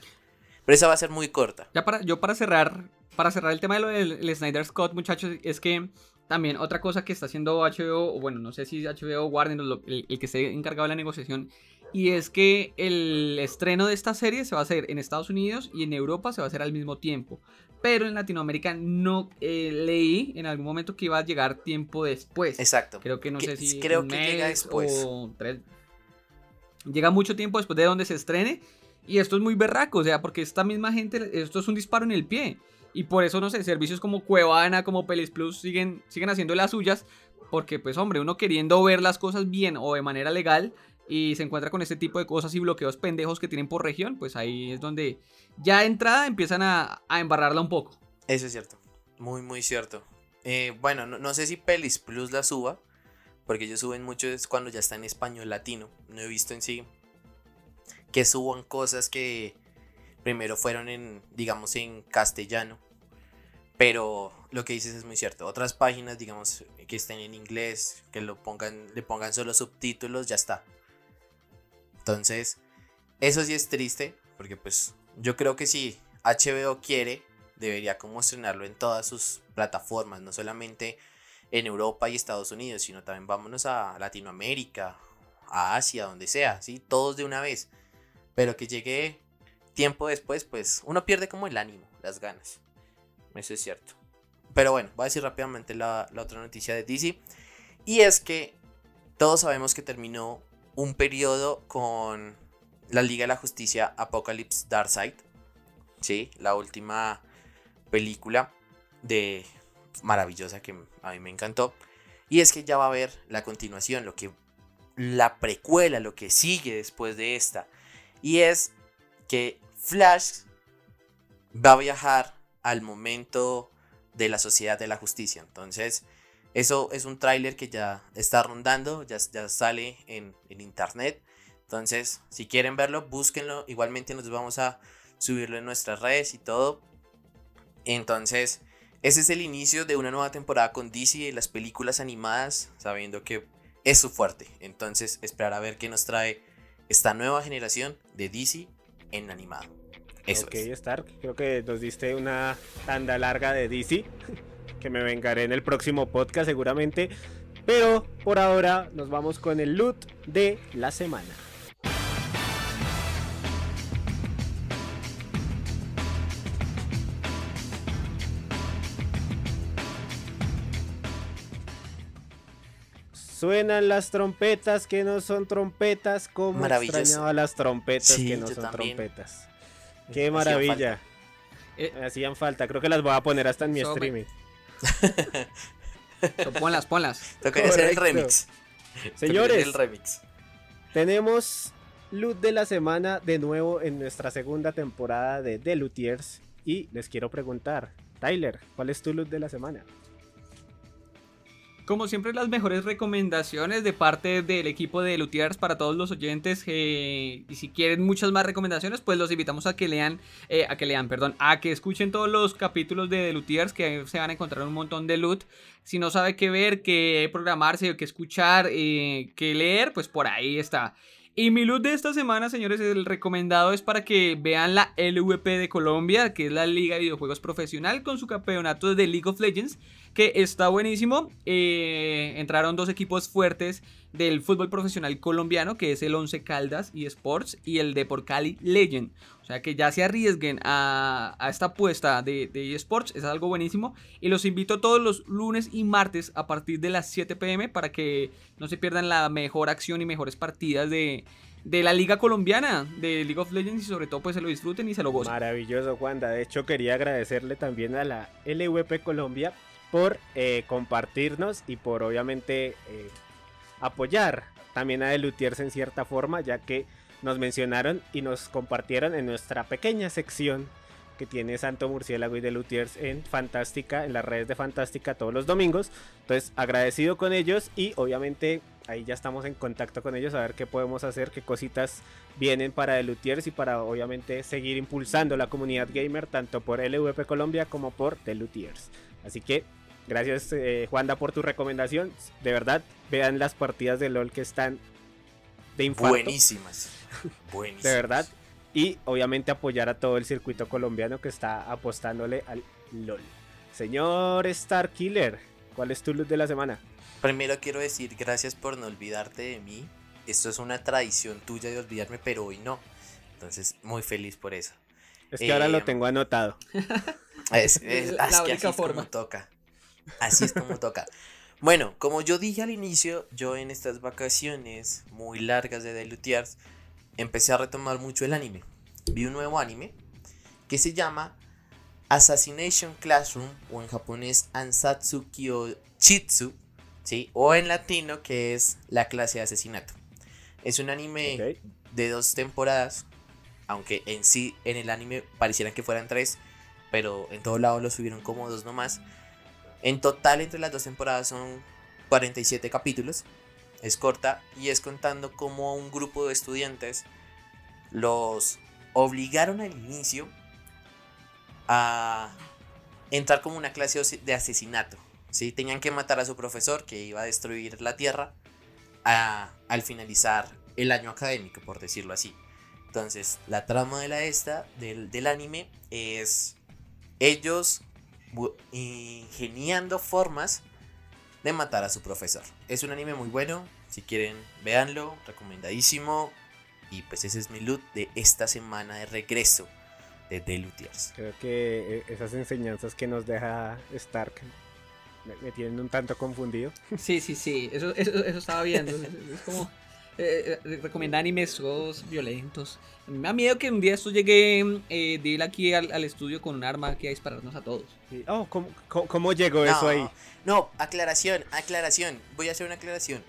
Pero esa va a ser muy corta. Ya para, yo para cerrar, para cerrar el tema de lo del Snyder Cut, muchachos, es que también otra cosa que está haciendo H B O, bueno, no sé si H B O, Warner, lo, el, el que esté encargado de la negociación, y es que el estreno de esta serie se va a hacer en Estados Unidos y en Europa se va a hacer al mismo tiempo. Pero en Latinoamérica no eh, leí en algún momento que iba a llegar tiempo después. Exacto. Creo que no que, sé si creo un que mes llega después. O tres. Llega mucho tiempo después de donde se estrene. Y esto es muy berraco, o sea, porque esta misma gente, esto es un disparo en el pie. Y por eso, no sé, servicios como Cuevana, como Pelis Plus siguen, siguen haciendo las suyas. Porque pues hombre, uno queriendo ver las cosas bien o de manera legal y se encuentra con este tipo de cosas y bloqueos pendejos que tienen por región, pues ahí es donde ya de entrada empiezan a, a embarrarla un poco. Eso es cierto, muy muy cierto. eh, Bueno, no, no sé si Pelis Plus la suba, porque ellos suben mucho es cuando ya está en español latino. No he visto en sí que suban cosas que primero fueron en, digamos, en castellano. Pero lo que dices es muy cierto. Otras páginas, digamos, que estén en inglés, que lo pongan, le pongan solo subtítulos, ya está. Entonces, eso sí es triste, porque pues yo creo que si H B O quiere, debería como estrenarlo en todas sus plataformas, no solamente en Europa y Estados Unidos, sino también vámonos a Latinoamérica, a Asia, donde sea, ¿sí? Todos de una vez. Pero que llegue tiempo después, pues uno pierde como el ánimo, las ganas. Eso es cierto. Pero bueno, voy a decir rápidamente la, la otra noticia de D C. Y es que todos sabemos que terminó un periodo con la Liga de la Justicia Apocalypse Darkseid. Sí, la última película de maravillosa que a mí me encantó. Y es que ya va a haber la continuación, lo que la precuela, lo que sigue después de esta. Y es que Flash va a viajar al momento de la Sociedad de la Justicia. Entonces, eso es un tráiler que ya está rondando, ya, ya sale en, en internet. Entonces, si quieren verlo, búsquenlo. Igualmente nos vamos a subirlo en nuestras redes y todo. Entonces, ese es el inicio de una nueva temporada con D C y las películas animadas, sabiendo que es su fuerte. Entonces, esperar a ver qué nos trae esta nueva generación de D C en animado. Eso okay, es. Ok, Stark, creo que nos diste una tanda larga de D C, que me vengaré en el próximo podcast seguramente. Pero por ahora nos vamos con el loot de la semana. Suenan las trompetas que no son trompetas, como extrañaba las trompetas sí, que no son también. Trompetas. Qué me maravilla. Me hacían, eh, hacían falta, creo que las voy a poner hasta en mi so streaming. so, ponlas, ponlas. Tocaría hacer el remix. Señores, el remix. Tenemos loot de la semana de nuevo en nuestra segunda temporada de The Lootiers. Y les quiero preguntar, Tyler, ¿cuál es tu loot de la semana? Como siempre, las mejores recomendaciones de parte del equipo de Lootiers para todos los oyentes. Eh, y si quieren muchas más recomendaciones, pues los invitamos a que lean, eh, a que lean, perdón, a que escuchen todos los capítulos de Lootiers, que se van a encontrar un montón de loot. Si no sabe qué ver, qué programarse, qué escuchar, eh, qué leer, pues por ahí está. Y mi loot de esta semana, señores, el recomendado es para que vean la L V P de Colombia, que es la Liga de Videojuegos Profesional, con su campeonato de League of Legends, que está buenísimo. Eh, entraron dos equipos fuertes del fútbol profesional colombiano, que es el Once Caldas y Sports y el Depor Cali Legend. O sea, que ya se arriesguen a, a esta apuesta de, de eSports, es algo buenísimo. Y los invito todos los lunes y martes a partir de las siete pm para que no se pierdan la mejor acción y mejores partidas de, de la liga colombiana, de League of Legends, y sobre todo pues se lo disfruten y se lo gocen. Maravilloso, Wanda. De hecho, quería agradecerle también a la L V P Colombia por eh, compartirnos y por obviamente... Eh, apoyar también a The Lootiers en cierta forma, ya que nos mencionaron y nos compartieron en nuestra pequeña sección que tiene Santo Murciélago y The Lootiers en Fantástica, en las redes de Fantástica todos los domingos. Entonces, agradecido con ellos y obviamente ahí ya estamos en contacto con ellos a ver qué podemos hacer, qué cositas vienen para The Lootiers y para obviamente seguir impulsando la comunidad gamer tanto por L V P Colombia como por The Lootiers. Así que gracias, eh, Juanda, por tu recomendación. De verdad, vean las partidas de LOL que están de infarto. Buenísimas. Buenísimas. De verdad. Y obviamente apoyar a todo el circuito colombiano que está apostándole al LOL. Señor Star Killer, ¿cuál es tu loot de la semana? Primero quiero decir gracias por no olvidarte de mí. Esto es una tradición tuya de olvidarme, pero hoy no. Entonces, muy feliz por eso. Es que eh, ahora lo tengo anotado. Es, es, es la es única forma. Toca. Así es como toca. Bueno, como yo dije al inicio, yo en estas vacaciones muy largas de The Lootiers empecé a retomar mucho el anime. Vi un nuevo anime que se llama Assassination Classroom, o en japonés Ansatsu Kyoshitsu, ¿sí? O en latino, que es La clase de asesinato. Es un anime okay. de dos temporadas, aunque en sí en el anime parecieran que fueran tres, pero en todos lados lo subieron como dos nomás. En total, entre las dos temporadas son cuarenta y siete capítulos, es corta, y es contando cómo un grupo de estudiantes los obligaron al inicio a entrar como una clase de asesinato, ¿sí? Tenían que matar a su profesor que iba a destruir la tierra a, al finalizar el año académico, por decirlo así. Entonces, la trama de la esta, del, del anime es ellos... ingeniando formas de matar a su profesor. Es un anime muy bueno, si quieren véanlo, recomendadísimo. Y pues ese es mi loot de esta semana de regreso de The Lootiers. Creo que esas enseñanzas que nos deja Stark me, me tienen un tanto confundido. Sí, sí, sí, eso, eso, eso estaba viendo. Es como... Eh, eh, recomienda animes todos violentos. Me da miedo que un día esto llegue eh, de él aquí al, al estudio con un arma aquí a dispararnos a todos. Oh, ¿cómo, cómo, cómo llegó no, eso ahí? No, aclaración, aclaración. Voy a hacer una aclaración.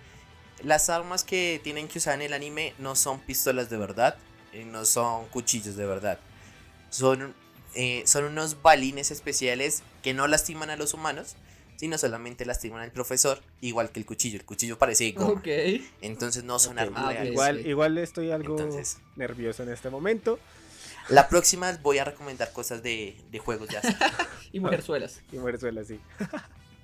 Las armas que tienen que usar en el anime no son pistolas de verdad, eh, no son cuchillos de verdad. Son, eh, son unos balines especiales que no lastiman a los humanos, sino solamente lastiman al profesor, igual que el cuchillo. El cuchillo parece goma. Okay. Entonces no son okay. armas okay. reales. Igual, igual estoy algo Entonces, nervioso en este momento. La próxima voy a recomendar cosas de, de juegos de azar. Y mujerzuelas. Y mujerzuelas, sí.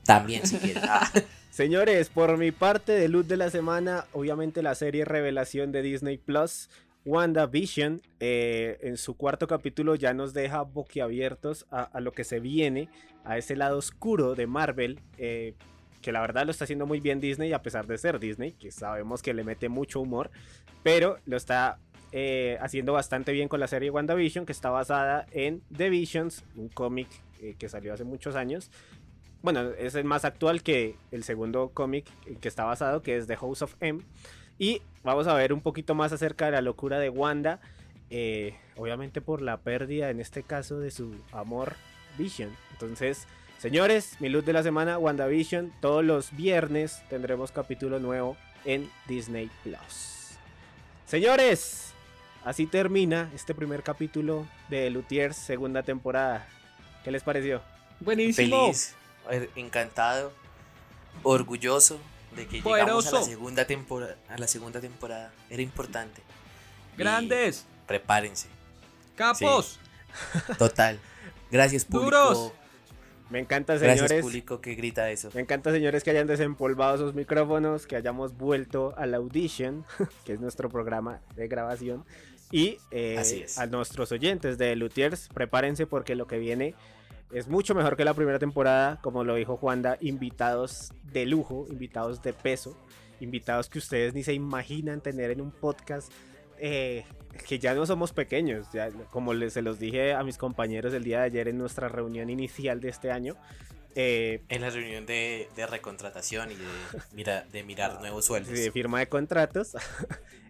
También, si quieren. Ah. Señores, por mi parte, de luz de la semana, obviamente la serie Revelación de Disney Plus, WandaVision, eh, en su cuarto capítulo ya nos deja boquiabiertos a, a lo que se viene, a ese lado oscuro de Marvel, eh, que la verdad lo está haciendo muy bien Disney, a pesar de ser Disney, que sabemos que le mete mucho humor, pero lo está eh, haciendo bastante bien con la serie WandaVision, que está basada en The Visions, un cómic eh, que salió hace muchos años. Bueno, es el más actual que el segundo cómic que está basado, que es The House of M. Y vamos a ver un poquito más acerca de la locura de Wanda, eh, obviamente por la pérdida, en este caso, de su amor Vision. Entonces, señores, mi luz de la semana, WandaVision. Todos los viernes tendremos capítulo nuevo en Disney Plus. Señores, así termina este primer capítulo de The Lootiers, segunda temporada. ¿Qué les pareció? Buenísimo. Feliz, encantado, orgulloso de que Poderoso. llegamos a la segunda temporada, a la segunda temporada, era importante. Grandes. Y prepárense. Capos. Sí. Total. Gracias, público. Duros. Me encanta, señores. Gracias, público que grita eso. Me encanta, señores, que hayan desempolvado sus micrófonos, que hayamos vuelto a la Audition, que es nuestro programa de grabación. Y eh, a nuestros oyentes de The Lootiers, prepárense porque lo que viene Es mucho mejor que la primera temporada, como lo dijo Juanda, invitados de lujo, invitados de peso, invitados que ustedes ni se imaginan tener en un podcast, eh, que ya no somos pequeños, ya, como les, se los dije a mis compañeros el día de ayer en nuestra reunión inicial de este año. Eh, en la reunión de, de recontratación y de, mira, de mirar nuevos sueldos. De firma de contratos.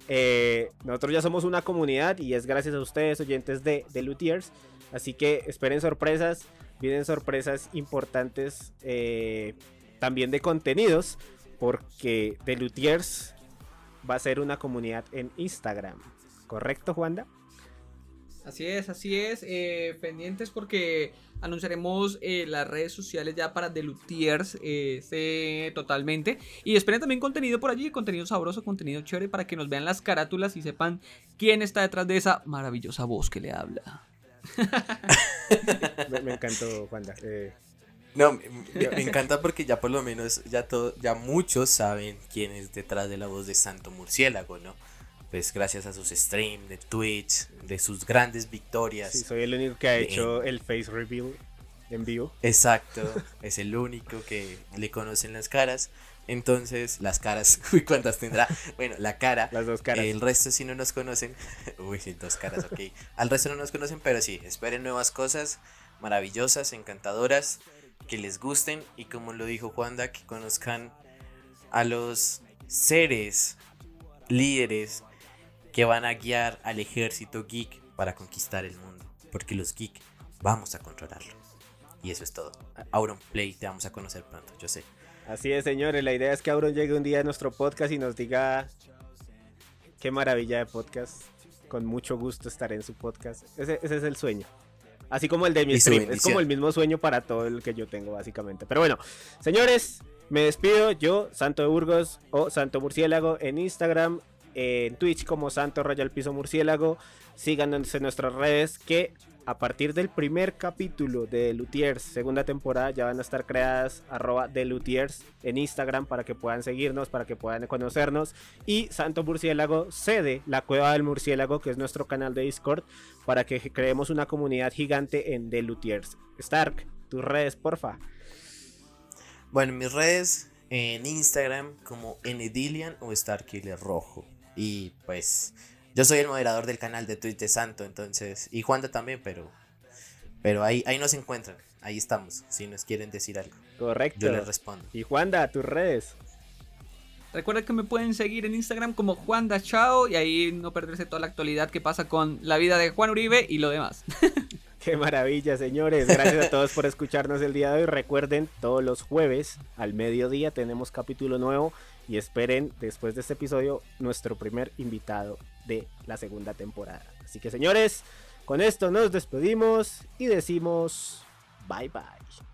eh, nosotros ya somos una comunidad y es gracias a ustedes, oyentes de, de Lootiers. Así que esperen sorpresas, vienen sorpresas importantes, eh, también de contenidos, porque The Lootiers va a ser una comunidad en Instagram. ¿Correcto, Juanda? Así es, así es, eh, pendientes porque anunciaremos eh, las redes sociales ya para The Lootiers, eh, eh, totalmente. Y esperen también contenido por allí, contenido sabroso, contenido chévere, para que nos vean las carátulas y sepan quién está detrás de esa maravillosa voz que le habla. me, me encantó, Juanda. Eh... No, me, me encanta porque ya por lo menos ya, todo, ya muchos saben quién es detrás de la voz de Santo Murciélago, ¿no? Pues gracias a sus streams de Twitch, de sus grandes victorias. Sí, soy el único que ha de... hecho el face reveal en vivo. Exacto, es el único que le conocen las caras. Entonces, las caras, uy, ¿cuántas tendrá? Bueno, la cara, las dos caras. El resto sí no nos conocen. Uy, dos caras, ok. Al resto no nos conocen, pero sí, esperen nuevas cosas maravillosas, encantadoras, que les gusten. Y como lo dijo Juanda, que conozcan a los seres, líderes, que van a guiar al ejército geek para conquistar el mundo. Porque los geek vamos a controlarlo. Y eso es todo. Auron Play, te vamos a conocer pronto, yo sé. Así es, señores, la idea es que Auron llegue un día a nuestro podcast y nos diga qué maravilla de podcast, con mucho gusto estaré en su podcast, ese, ese es el sueño, así como el de mi stream, es como el mismo sueño para todo el que yo tengo básicamente, pero bueno, señores, me despido, yo, Santo de Burgos o Santo Murciélago en Instagram, en Twitch como Santo Royal Piso Murciélago, síganos en nuestras redes que... A partir del primer capítulo de Lootiers, segunda temporada, ya van a estar creadas arroba de Lootiers en Instagram para que puedan seguirnos, para que puedan conocernos. Y Santo Murciélago cede la Cueva del Murciélago, que es nuestro canal de Discord, para que creemos una comunidad gigante en The Lootiers. Stark, tus redes, porfa. Bueno, mis redes en Instagram como Ndilian o Star Killer Rojo. Y pues... yo soy el moderador del canal de Twitch de Santo, entonces, y Juanda también, pero pero ahí, ahí nos encuentran, ahí estamos, si nos quieren decir algo. Correcto. Yo les respondo. Y Juanda, tus redes. Recuerda que me pueden seguir en Instagram como Juanda Chao y ahí no perderse toda la actualidad que pasa con la vida de Juan Uribe y lo demás. Qué maravilla, señores. Gracias a todos por escucharnos el día de hoy. Recuerden, todos los jueves al mediodía tenemos capítulo nuevo y esperen después de este episodio nuestro primer invitado de la segunda temporada. Así que, señores, con esto nos despedimos y decimos bye bye.